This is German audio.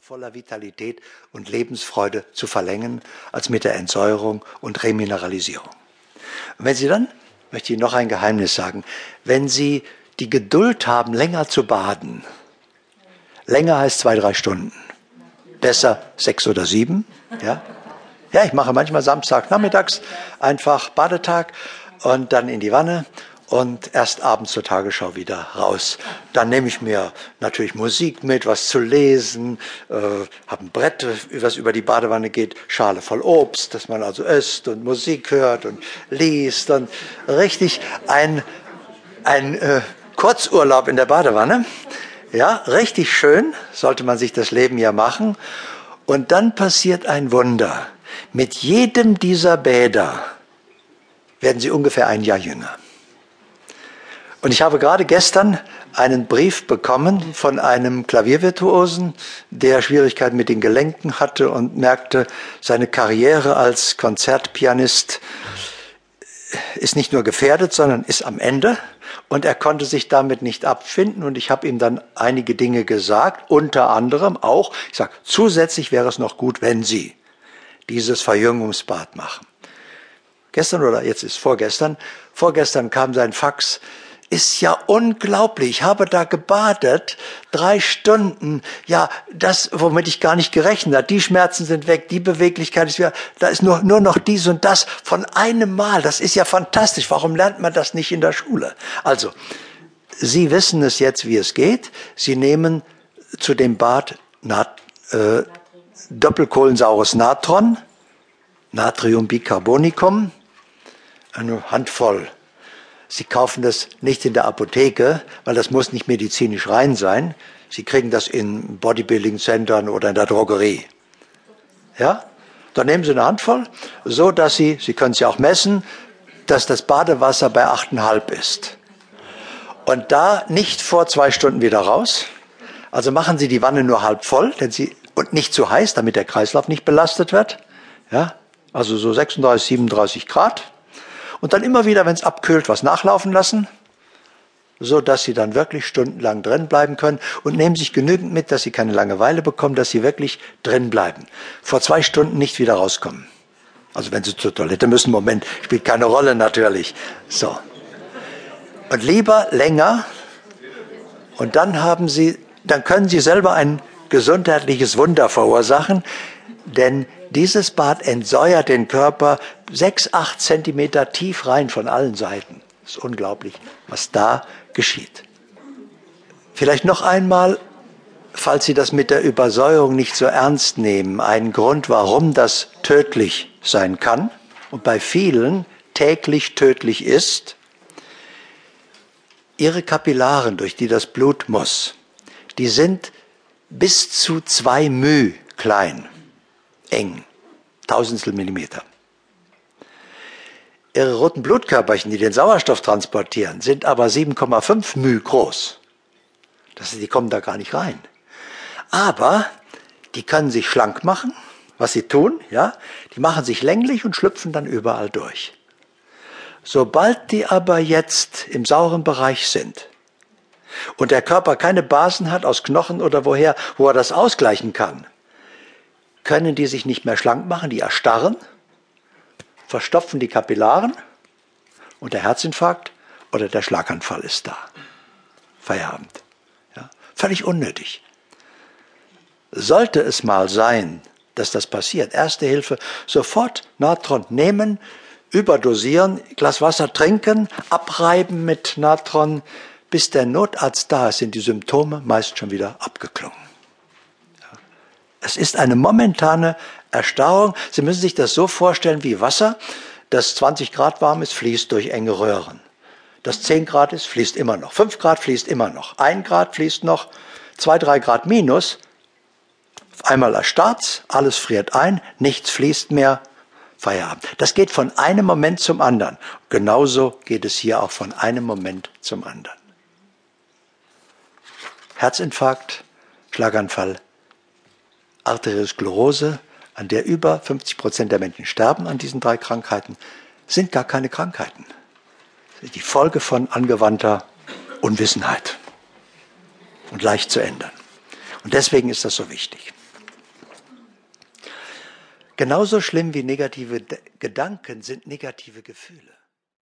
voller Vitalität und Lebensfreude zu verlängern, als mit der Entsäuerung und Remineralisierung. Und wenn Sie dann, möchte ich noch ein Geheimnis sagen, wenn Sie die Geduld haben, länger zu baden, länger heißt 2, 3 Stunden, besser 6 oder 7, ja, ich mache manchmal samstagnachmittags einfach Badetag und dann in die Wanne. Und erst abends zur Tagesschau wieder raus. Dann nehme ich mir natürlich Musik mit, was zu lesen, habe ein Brett, was über die Badewanne geht, Schale voll Obst, dass man also isst und Musik hört und liest. Und richtig ein Kurzurlaub in der Badewanne. Ja, richtig schön, sollte man sich das Leben ja machen. Und dann passiert ein Wunder. Mit jedem dieser Bäder werden Sie ungefähr ein Jahr jünger. Und ich habe gerade gestern einen Brief bekommen von einem Klaviervirtuosen, der Schwierigkeiten mit den Gelenken hatte und merkte, seine Karriere als Konzertpianist ist nicht nur gefährdet, sondern ist am Ende. Und er konnte sich damit nicht abfinden. Und ich habe ihm dann einige Dinge gesagt, unter anderem auch, ich sage, zusätzlich wäre es noch gut, wenn Sie dieses Verjüngungsbad machen. Gestern oder jetzt ist vorgestern kam sein Fax, ist ja unglaublich. Ich habe da gebadet, 3 Stunden. Ja, das, womit ich gar nicht gerechnet habe. Die Schmerzen sind weg, die Beweglichkeit ist wieder. Da ist nur noch dies und das von einem Mal. Das ist ja fantastisch. Warum lernt man das nicht in der Schule? Also, Sie wissen es jetzt, wie es geht. Sie nehmen zu dem Bad doppelkohlensaures Natron, Natriumbicarbonicum, eine Handvoll. Sie kaufen das nicht in der Apotheke, weil das muss nicht medizinisch rein sein. Sie kriegen das in Bodybuilding-Centern oder in der Drogerie. Ja? Dann nehmen Sie eine Handvoll, so dass Sie können es ja auch messen, dass das Badewasser bei 8,5 ist. Und da nicht vor 2 Stunden wieder raus. Also machen Sie die Wanne nur halb voll, und nicht zu heiß, damit der Kreislauf nicht belastet wird. Ja? Also so 36, 37 Grad. Und dann immer wieder, wenn es abkühlt, was nachlaufen lassen, so dass Sie dann wirklich stundenlang drin bleiben können und nehmen sich genügend mit, dass Sie keine Langeweile bekommen, dass Sie wirklich drin bleiben. Vor 2 Stunden nicht wieder rauskommen. Also wenn Sie zur Toilette müssen, Moment, spielt keine Rolle natürlich. So. Und lieber länger und dann können Sie selber ein gesundheitliches Wunder verursachen, denn dieses Bad entsäuert den Körper 6, 8 Zentimeter tief rein von allen Seiten. Das ist unglaublich, was da geschieht. Vielleicht noch einmal, falls Sie das mit der Übersäuerung nicht so ernst nehmen, einen Grund, warum das tödlich sein kann und bei vielen täglich tödlich ist. Ihre Kapillaren, durch die das Blut muss, die sind bis zu 2 μ klein. Eng, 0,000 Millimeter. Ihre roten Blutkörperchen, die den Sauerstoff transportieren, sind aber 7,5 μ groß. Die kommen da gar nicht rein. Aber die können sich schlank machen, was sie tun. Ja? Die machen sich länglich und schlüpfen dann überall durch. Sobald die aber jetzt im sauren Bereich sind und der Körper keine Basen hat aus Knochen oder woher, wo er das ausgleichen kann, können die sich nicht mehr schlank machen, die erstarren, verstopfen die Kapillaren und der Herzinfarkt oder der Schlaganfall ist da. Feierabend. Ja, völlig unnötig. Sollte es mal sein, dass das passiert, Erste Hilfe, sofort Natron nehmen, überdosieren, Glas Wasser trinken, abreiben mit Natron, bis der Notarzt da ist, sind die Symptome meist schon wieder abgeklungen. Es ist eine momentane Erstarrung. Sie müssen sich das so vorstellen wie Wasser, das 20 Grad warm ist, fließt durch enge Röhren. Das 10 Grad ist, fließt immer noch. 5 Grad fließt immer noch. 1 Grad fließt noch. 2, 3 Grad minus. Auf einmal erstarrt's, alles friert ein, nichts fließt mehr. Feierabend. Das geht von einem Moment zum anderen. Genauso geht es hier auch von einem Moment zum anderen. Herzinfarkt, Schlaganfall, Arteriosklerose, an der über 50% der Menschen sterben an diesen 3 Krankheiten, sind gar keine Krankheiten. Das ist die Folge von angewandter Unwissenheit und leicht zu ändern. Und deswegen ist das so wichtig. Genauso schlimm wie negative Gedanken sind negative Gefühle.